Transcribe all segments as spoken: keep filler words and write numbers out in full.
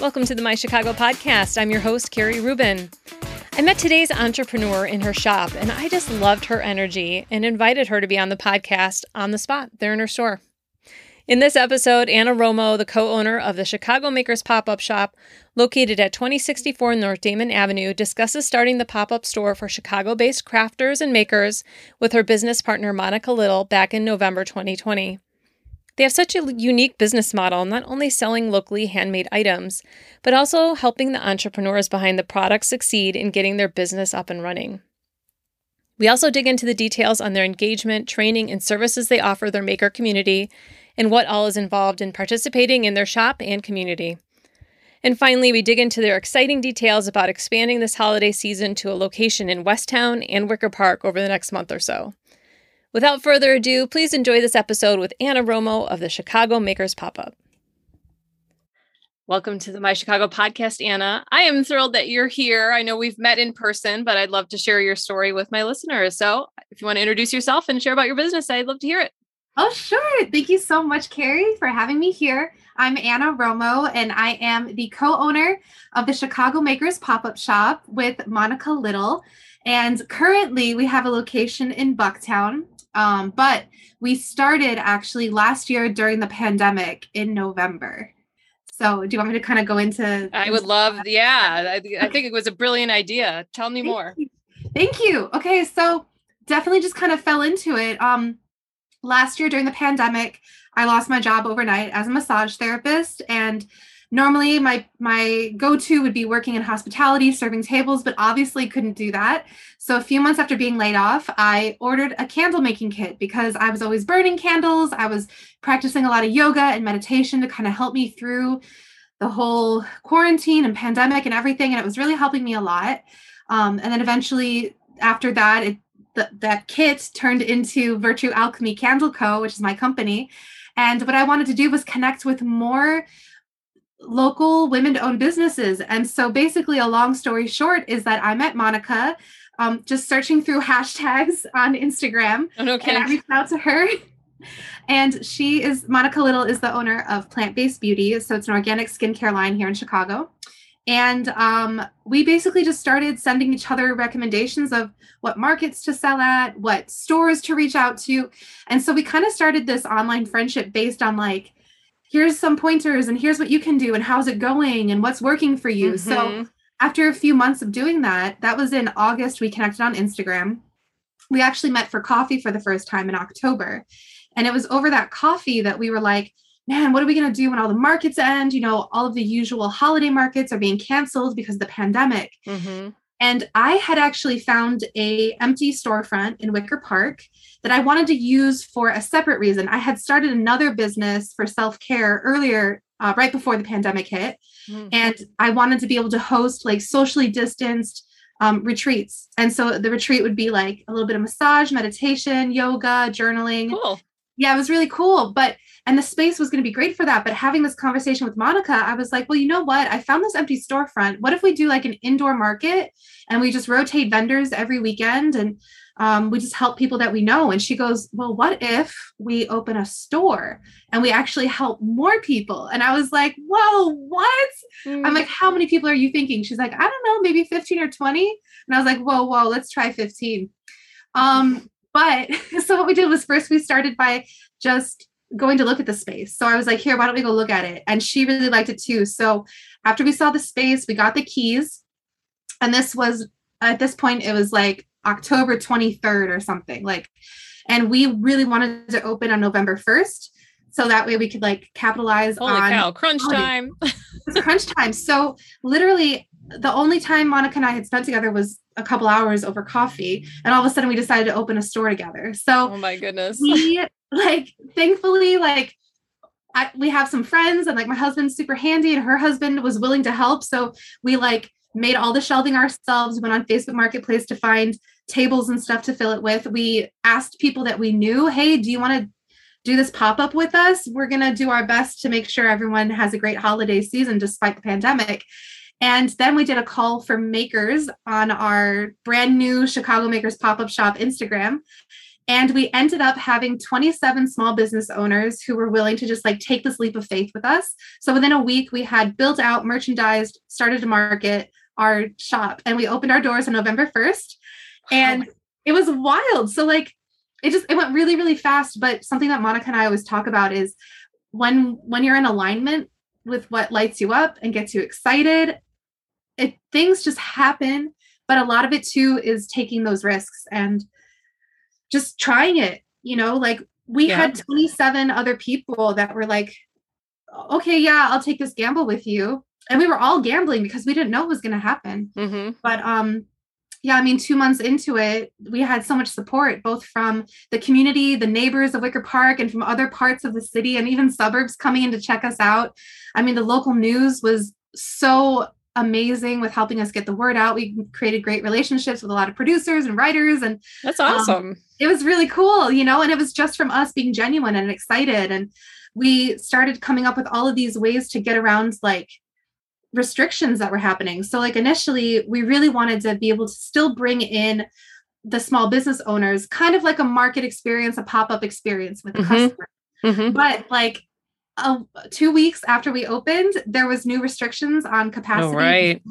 Welcome to the My Chicago podcast. I'm your host, Carrie Rubin. I met today's entrepreneur in her shop, and I just loved her energy and invited her to be on the podcast on the spot there in her store. In this episode, Anna Romo, the co-owner of the Chicago Makers Pop-Up Shop, located at twenty sixty-four North Damon Avenue, discusses starting the pop-up store for Chicago-based crafters and makers with her business partner, Monica Little, back in November twenty twenty. They have such a unique business model, not only selling locally handmade items, but also helping the entrepreneurs behind the product succeed in getting their business up and running. We also dig into the details on their engagement, training, and services they offer their maker community, and what all is involved in participating in their shop and community. And finally, we dig into their exciting details about expanding this holiday season to a location in Westtown and Wicker Park over the next month or so. Without further ado, please enjoy this episode with Anna Romo of the Chicago Makers Pop-Up. Welcome to the My Chicago podcast, Anna. I am thrilled that you're here. I know we've met in person, but I'd love to share your story with my listeners. So if you want to introduce yourself and share about your business, I'd love to hear it. Oh, sure. Thank you so much, Carrie, for having me here. I'm Anna Romo, and I am the co-owner of the Chicago Makers Pop-Up Shop with Monica Little. And currently, we have a location in Bucktown, um, but we started actually last year during the pandemic in November. So do you want me to kind of go into... I would love... Yeah, I, I think it was a brilliant idea. Tell me more. Thank you. Thank you. Okay, so definitely just kind of fell into it. Um, Last year during the pandemic, I lost my job overnight as a massage therapist, and normally my my go-to would be working in hospitality, serving tables, but obviously couldn't do that. So a few months after being laid off, I ordered a candle making kit because I was always burning candles. I was practicing a lot of yoga and meditation to kind of help me through the whole quarantine and pandemic and everything, and it was really helping me a lot. Um, and then eventually after that, it The, that kit turned into Virtue Alchemy Candle Co., which is my company. And what I wanted to do was connect with more local women-owned businesses. And so basically, a long story short is that I met Monica um, just searching through hashtags on Instagram. Oh, no, and I reached out to her. And she is, Monica Little is the owner of Plant-Based Beauty. So it's an organic skincare line here in Chicago. And um, we basically just started sending each other recommendations of what markets to sell at, what stores to reach out to. And so we kind of started this online friendship based on like, here's some pointers and here's what you can do and how's it going and what's working for you. Mm-hmm. So after a few months of doing that, that was in August, we connected on Instagram. We actually met for coffee for the first time in October. And it was over that coffee that we were like, man, what are we going to do when all the markets end? You know, all of the usual holiday markets are being canceled because of the pandemic. Mm-hmm. And I had actually found a empty storefront in Wicker Park that I wanted to use for a separate reason. I had started another business for self-care earlier, uh, right before the pandemic hit. Mm-hmm. And I wanted to be able to host like socially distanced um, retreats. And so the retreat would be like a little bit of massage, meditation, yoga, journaling. Cool. Yeah, it was really cool. But And the space was going to be great for that. But having this conversation with Monica, I was like, well, you know what? I found this empty storefront. What if we do like an indoor market and we just rotate vendors every weekend and um, we just help people that we know? And she goes, well, what if we open a store and we actually help more people? And I was like, whoa, what? Mm. I'm like, how many people are you thinking? She's like, I don't know, maybe fifteen or twenty. And I was like, whoa, whoa, let's try fifteen. Um, but so what we did was first we started by just going to look at the space. So I was like, here, why don't we go look at it? And she really liked it too. So after we saw the space, we got the keys. And this was, at this point, it was like October twenty-third or something like, and we really wanted to open on November first. So that way we could like capitalize Holy on cow, crunch quality. time. It's crunch time. So literally the only time Monica and I had spent together was a couple hours over coffee. And all of a sudden we decided to open a store together. So oh my goodness. We, Like, thankfully, like I, we have some friends and like my husband's super handy and her husband was willing to help. So we like made all the shelving ourselves, went on Facebook Marketplace to find tables and stuff to fill it with. We asked people that we knew, hey, do you want to do this pop-up with us? We're going to do our best to make sure everyone has a great holiday season despite the pandemic. And then we did a call for makers on our brand new Chicago Makers Pop-Up Shop Instagram. And we ended up having twenty-seven small business owners who were willing to just like take this leap of faith with us. So within a week, we had built out, merchandised, started to market our shop, and we opened our doors on November first. And oh it was wild. So like, it just, it went really, really fast. But something that Monica and I always talk about is when, when you're in alignment with what lights you up and gets you excited, it, things just happen. But a lot of it too is taking those risks and just trying it, you know, like we yeah. had twenty-seven other people that were like, okay, yeah, I'll take this gamble with you. And we were all gambling because we didn't know it was going to happen. Mm-hmm. But, um, yeah, I mean, two months into it, we had so much support, both from the community, the neighbors of Wicker Park, and from other parts of the city and even suburbs coming in to check us out. I mean, the local news was so amazing with helping us get the word out. We created great relationships with a lot of producers and writers. And that's awesome. Um, it was really cool, you know, and it was just from us being genuine and excited. And we started coming up with all of these ways to get around like restrictions that were happening. So like initially we really wanted to be able to still bring in the small business owners, kind of like a market experience, a pop-up experience with the mm-hmm. customer. Mm-hmm. But like uh, two weeks after we opened, there was new restrictions on capacity. All right.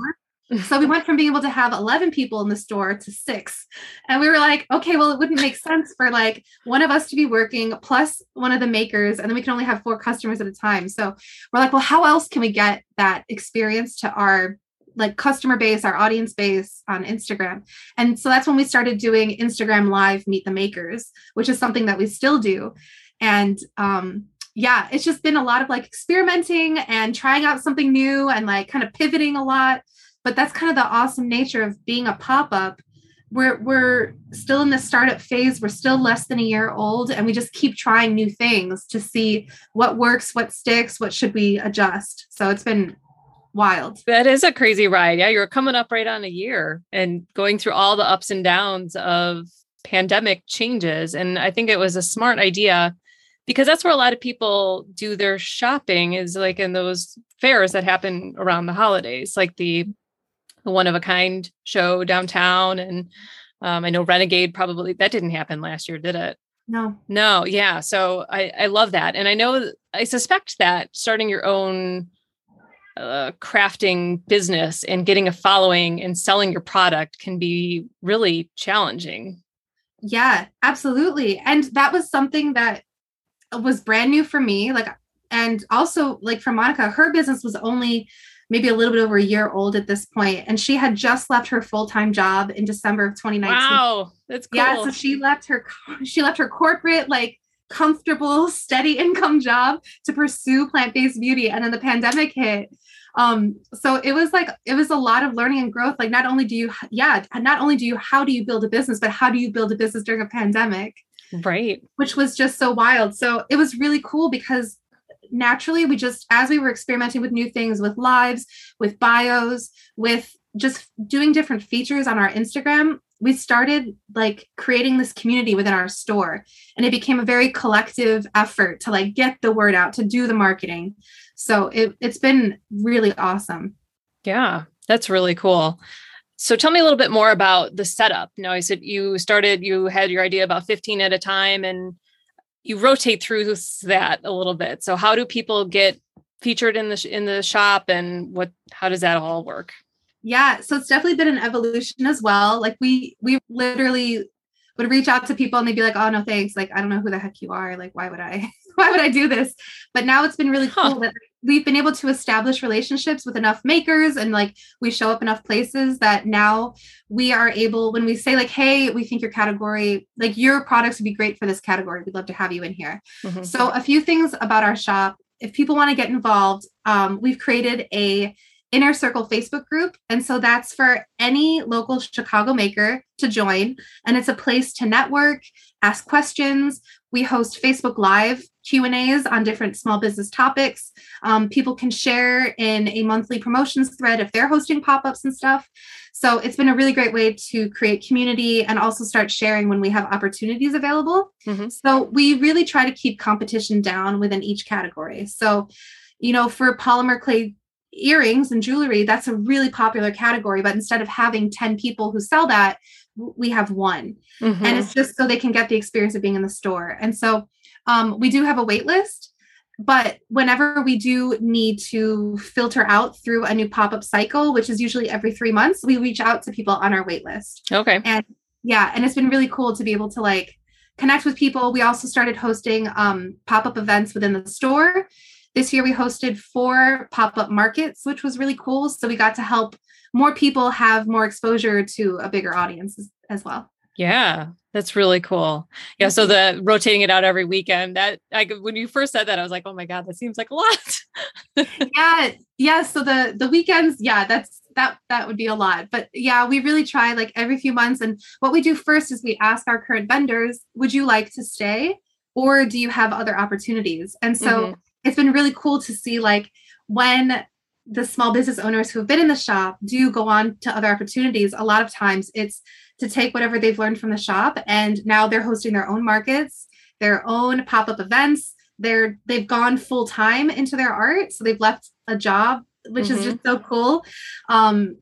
So we went from being able to have eleven people in the store to six. And we were like, okay, well, it wouldn't make sense for like one of us to be working plus one of the makers. And then we can only have four customers at a time. So we're like, well, how else can we get that experience to our like customer base, our audience base on Instagram? And so that's when we started doing Instagram Live Meet the Makers, which is something that we still do. And, um, yeah, it's just been a lot of like experimenting and trying out something new and like kind of pivoting a lot. But that's kind of the awesome nature of being a pop-up. We're, we're still in the startup phase. We're still less than a year old, and we just keep trying new things to see what works, what sticks, what should we adjust. So it's been wild. That is a crazy ride. Yeah, you're coming up right on a year and going through all the ups and downs of pandemic changes. And I think it was a smart idea, because that's where a lot of people do their shopping, is like in those fairs that happen around the holidays, like the the one-of-a-kind show downtown. And um, I know Renegade probably, that didn't happen last year, did it? No. No, yeah. So I, I love that. And I know, I suspect that starting your own uh, crafting business and getting a following and selling your product can be really challenging. Yeah, absolutely. And that was something that was brand new for me. Like, and also like for Monica, her business was only maybe a little bit over a year old at this point. And she had just left her full-time job in December of twenty nineteen. Wow, that's cool. Yeah, so she left her, she left her corporate, like comfortable, steady income job to pursue plant-based beauty. And then the pandemic hit. Um, so it was like, it was a lot of learning and growth. Like not only do you, yeah, not only do you, how do you build a business, but how do you build a business during a pandemic? Right. Which was just so wild. So it was really cool because naturally, we just, as we were experimenting with new things, with lives, with bios, with just doing different features on our Instagram, we started like creating this community within our store. And it became a very collective effort to like get the word out, to do the marketing. So it, it's been really awesome. Yeah, that's really cool. So tell me a little bit more about the setup. Now, I said you started, you had your idea about fifteen at a time, and you rotate through that a little bit. So how do people get featured in the, sh- in the shop, and what, how does that all work? Yeah. So it's definitely been an evolution as well. Like we, we literally would reach out to people and they'd be like, oh no, thanks. Like, I don't know who the heck you are. Like, why would I, why would I do this? But now it's been really cool huh. that we've been able to establish relationships with enough makers, and like we show up enough places that now we are able, when we say like, hey, we think your category, like your products would be great for this category. We'd love to have you in here. Mm-hmm. So a few things about our shop. If people want to get involved, um, we've created a Inner Circle Facebook group. And so that's for any local Chicago maker to join. And it's a place to network, ask questions. We host Facebook Live Q and A's on different small business topics. Um, people can share in a monthly promotions thread if they're hosting pop-ups and stuff. So it's been a really great way to create community and also start sharing when we have opportunities available. Mm-hmm. So we really try to keep competition down within each category. So, you know, for polymer clay earrings and jewelry, that's a really popular category. But instead of having ten people who sell that, we have one. Mm-hmm. And it's just so they can get the experience of being in the store. And so um, we do have a wait list, but whenever we do need to filter out through a new pop-up cycle, which is usually every three months, we reach out to people on our wait list. Okay. And yeah. And it's been really cool to be able to like connect with people. We also started hosting um, pop-up events within the store. This year we hosted four pop-up markets, which was really cool. So we got to help more people have more exposure to a bigger audience as, as well. Yeah, that's really cool. Yeah. So the rotating it out every weekend, that I, when you first said that, I was like, oh my God, that seems like a lot. yeah. Yeah. So the, the weekends, yeah, that's, that, that would be a lot, but yeah, we really try like every few months. And what we do first is we ask our current vendors, would you like to stay or do you have other opportunities? And so mm-hmm. it's been really cool to see like when the small business owners who have been in the shop do go on to other opportunities. A lot of times it's to take whatever they've learned from the shop and now they're hosting their own markets, their own pop-up events. They're, they've gone full time into their art. So they've left a job, which mm-hmm. is just so cool. Um,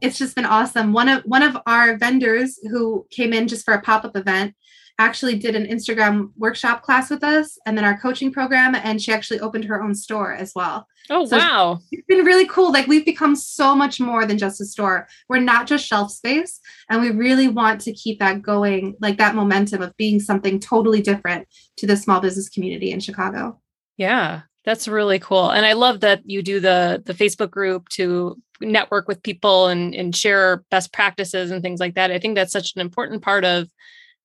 it's just been awesome. One of, one of our vendors who came in just for a pop-up event actually did an Instagram workshop class with us and then our coaching program. And she actually opened her own store as well. Oh, so wow. It's been really cool. Like we've become so much more than just a store. We're not just shelf space. And we really want to keep that going, like that momentum of being something totally different to the small business community in Chicago. Yeah, that's really cool. And I love that you do the, the Facebook group to network with people and, and share best practices and things like that. I think that's such an important part of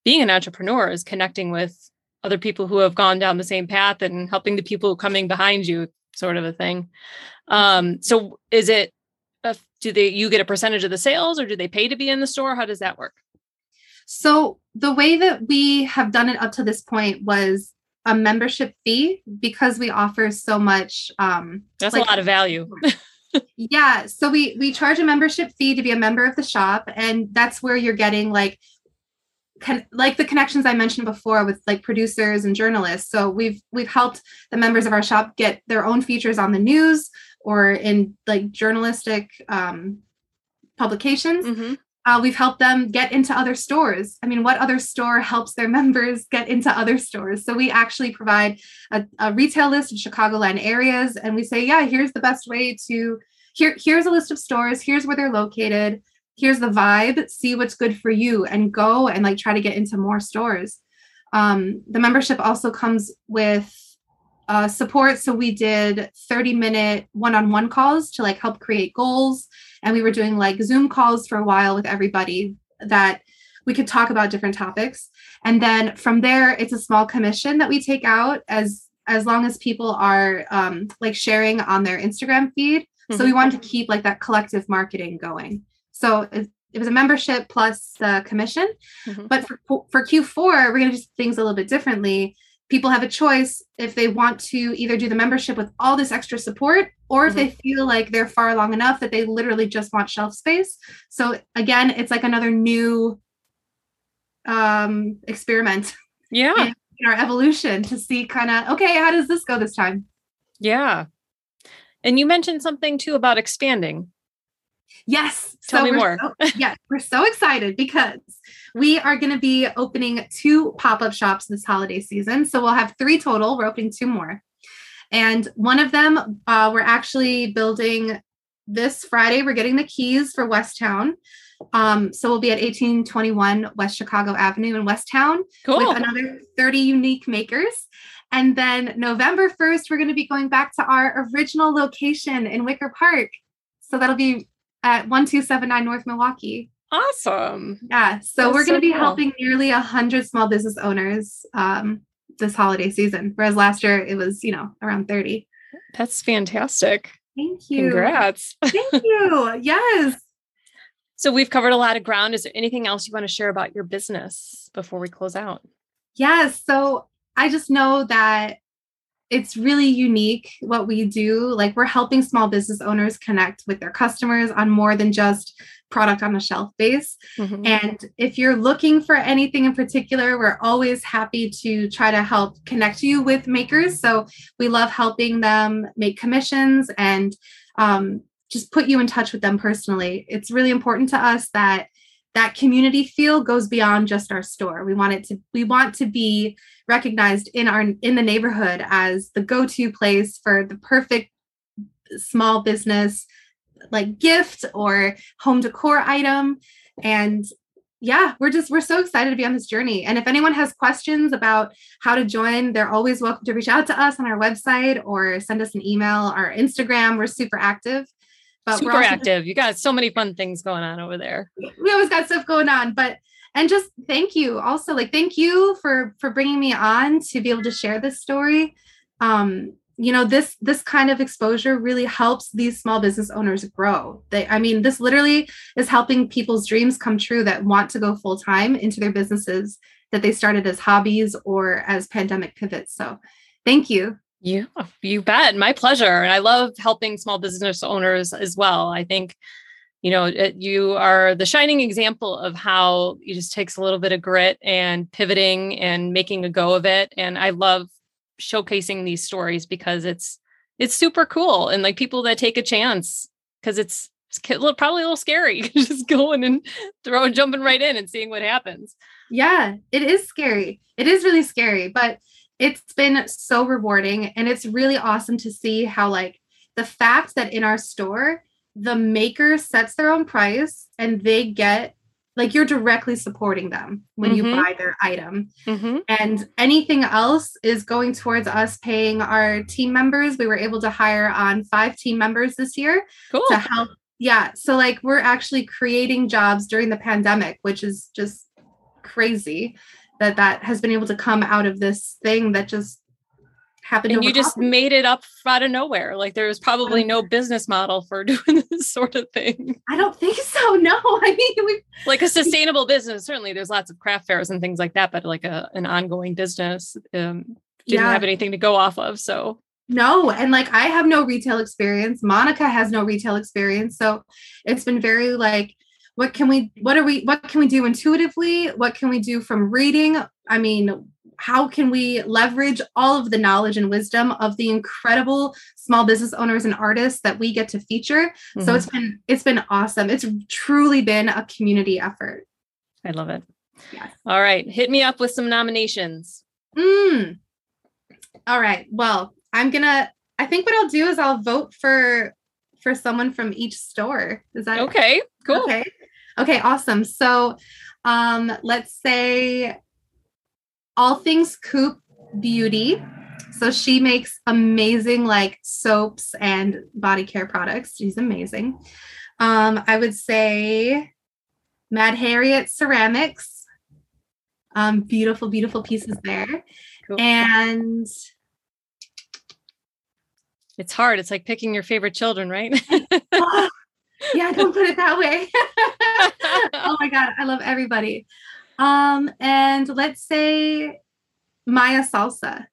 being an entrepreneur is connecting with other people who have gone down the same path and helping the people coming behind you, sort of a thing. Um, so is it, a, do they, you get a percentage of the sales or do they pay to be in the store? How does that work? So the way that we have done it up to this point was a membership fee because we offer so much. Um, That's like, a lot of value. yeah. So we, we charge a membership fee to be a member of the shop, and that's where you're getting like, Con- like the connections I mentioned before with like producers and journalists. So we've, we've helped the members of our shop get their own features on the news or in like journalistic um, publications. Mm-hmm. Uh, we've helped them get into other stores. I mean, what other store helps their members get into other stores? So we actually provide a, a retail list of Chicagoland areas. And we say, yeah, here's the best way to here. Here's a list of stores. Here's where they're located. Here's the vibe, see what's good for you, and go and like try to get into more stores. Um, the membership also comes with uh, support. So we did thirty minute one-on-one calls to like help create goals. And we were doing like Zoom calls for a while with everybody that we could talk about different topics. And then from there, it's a small commission that we take out as, as long as people are um, like sharing on their Instagram feed. Mm-hmm. So we wanted to keep like that collective marketing going. So it was a membership plus the commission, mm-hmm. but for, for Q four, we're going to do things a little bit differently. People have a choice if they want to either do the membership with all this extra support, or mm-hmm. if they feel like they're far along enough that they literally just want shelf space. So again, it's like another new um, experiment yeah. in, in our evolution to see kind of, okay, how does this go this time? Yeah. And you mentioned something too about expanding. Yes. Tell so me more. So, yeah, we're so excited because we are going to be opening two pop-up shops this holiday season. So we'll have three total. We're opening two more. And one of them, uh, we're actually building this Friday. We're getting the keys for Westtown. Um, so we'll be at eighteen twenty-one West Chicago Avenue in Westtown cool. with another thirty unique makers. And then November first, we're going to be going back to our original location in Wicker Park. So that'll be at one two seven nine North Milwaukee. Awesome. Yeah. So That's we're going to so be cool. helping nearly a hundred small business owners um, this holiday season. Whereas last year it was, you know, around thirty. That's fantastic. Thank you. Congrats. Thank you. Yes. So we've covered a lot of ground. Is there anything else you want to share about your business before we close out? Yes. So I just know that it's really unique what we do. Like we're helping small business owners connect with their customers on more than just product on a shelf base. Mm-hmm. And if you're looking for anything in particular, we're always happy to try to help connect you with makers. So we love helping them make commissions and um, just put you in touch with them personally. It's really important to us that that community feel goes beyond just our store. We want it to, we want to be recognized in our, in the neighborhood as the go-to place for the perfect small business, like gift or home decor item. And yeah, we're just, we're so excited to be on this journey. And if anyone has questions about how to join, they're always welcome to reach out to us on our website or send us an email or Instagram. We're super active. But super we're active. You got so many fun things going on over there. We always got stuff going on, but, and just thank you also, like, thank you for, for bringing me on to be able to share this story. Um, you know, this, this kind of exposure really helps these small business owners grow. They, I mean, this literally is helping people's dreams come true that want to go full time into their businesses that they started as hobbies or as pandemic pivots. So thank you. Yeah, you bet. My pleasure. And I love helping small business owners as well. I think, you know, it, you are the shining example of how it just takes a little bit of grit and pivoting and making a go of it. And I love showcasing these stories because it's it's super cool. And like people that take a chance, because it's, it's probably a little scary just going and throwing, jumping right in and seeing what happens. Yeah, it is scary. It is really scary, but it's been so rewarding. And it's really awesome to see how, like, the fact that in our store, the maker sets their own price and they get, like, you're directly supporting them when mm-hmm. you buy their item. Mm-hmm. And anything else is going towards us paying our team members. We were able to hire on five team members this year cool. to help. Yeah. So, like, we're actually creating jobs during the pandemic, which is just crazy that that has been able to come out of this thing that just happened. And you just made it up out of nowhere. Like, there was probably no business model for doing this sort of thing. I don't think so. No, I mean, we, like a sustainable business. Certainly there's lots of craft fairs and things like that, but like a, an ongoing business um, didn't yeah. have anything to go off of. So no. And like, I have no retail experience. Monica has no retail experience. So it's been very like, What can we, what are we, what can we do intuitively? What can we do from reading? I mean, how can we leverage all of the knowledge and wisdom of the incredible small business owners and artists that we get to feature? Mm-hmm. So it's been, it's been awesome. It's truly been a community effort. I love it. Yes. All right. Hit me up with some nominations. Mm. All right. Well, I'm going to, I think what I'll do is I'll vote for, for someone from each store. Is that okay? Cool. Okay. Okay, awesome. So um, let's say all things Coop Beauty. So she makes amazing like soaps and body care products. She's amazing. Um, I would say Mad Harriet Ceramics. Um, beautiful, beautiful pieces there. Cool. And it's hard. It's like picking your favorite children, right? Yeah, don't put it that way. Oh my God, I love everybody. Um, and let's say Maya Salsa.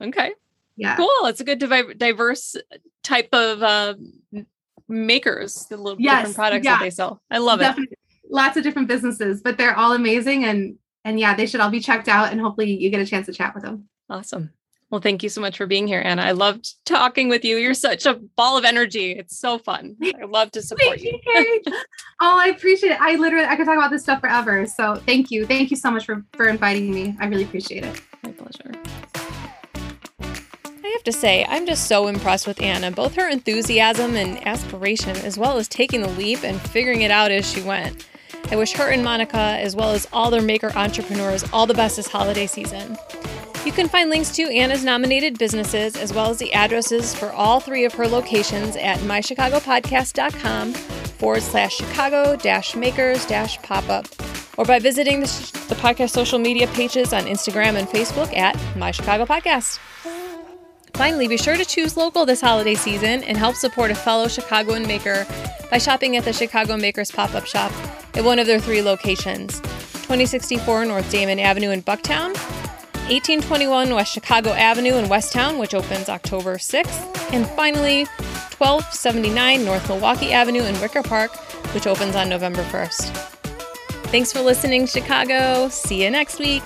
Okay. Yeah. Cool. It's a good diverse type of uh, makers, the little yes, different products yeah. that they sell. I love Definitely. It. Lots of different businesses, but they're all amazing. And, and yeah, they should all be checked out and hopefully you get a chance to chat with them. Awesome. Well, thank you so much for being here, Anna. I loved talking with you. You're such a ball of energy. It's so fun. I love to support you. Oh, I appreciate it. I literally, I could talk about this stuff forever. So thank you. Thank you so much for, for inviting me. I really appreciate it. My pleasure. I have to say, I'm just so impressed with Anna, both her enthusiasm and aspiration, as well as taking the leap and figuring it out as she went. I wish her and Monica, as well as all their maker entrepreneurs, all the best this holiday season. You can find links to Anna's nominated businesses as well as the addresses for all three of her locations at mychicagopodcast.com forward slash Chicago dash makers dash pop-up or by visiting the, sh- the podcast social media pages on Instagram and Facebook at My Chicago Podcast. Finally, be sure to choose local this holiday season and help support a fellow Chicagoan maker by shopping at the Chicago Makers Pop-Up Shop at one of their three locations, twenty sixty-four North Damon Avenue in Bucktown, eighteen twenty-one West Chicago Avenue in Westtown, which opens October sixth, and finally twelve seventy-nine North Milwaukee Avenue in Wicker Park, which opens on November first. Thanks for listening, Chicago. See you next week.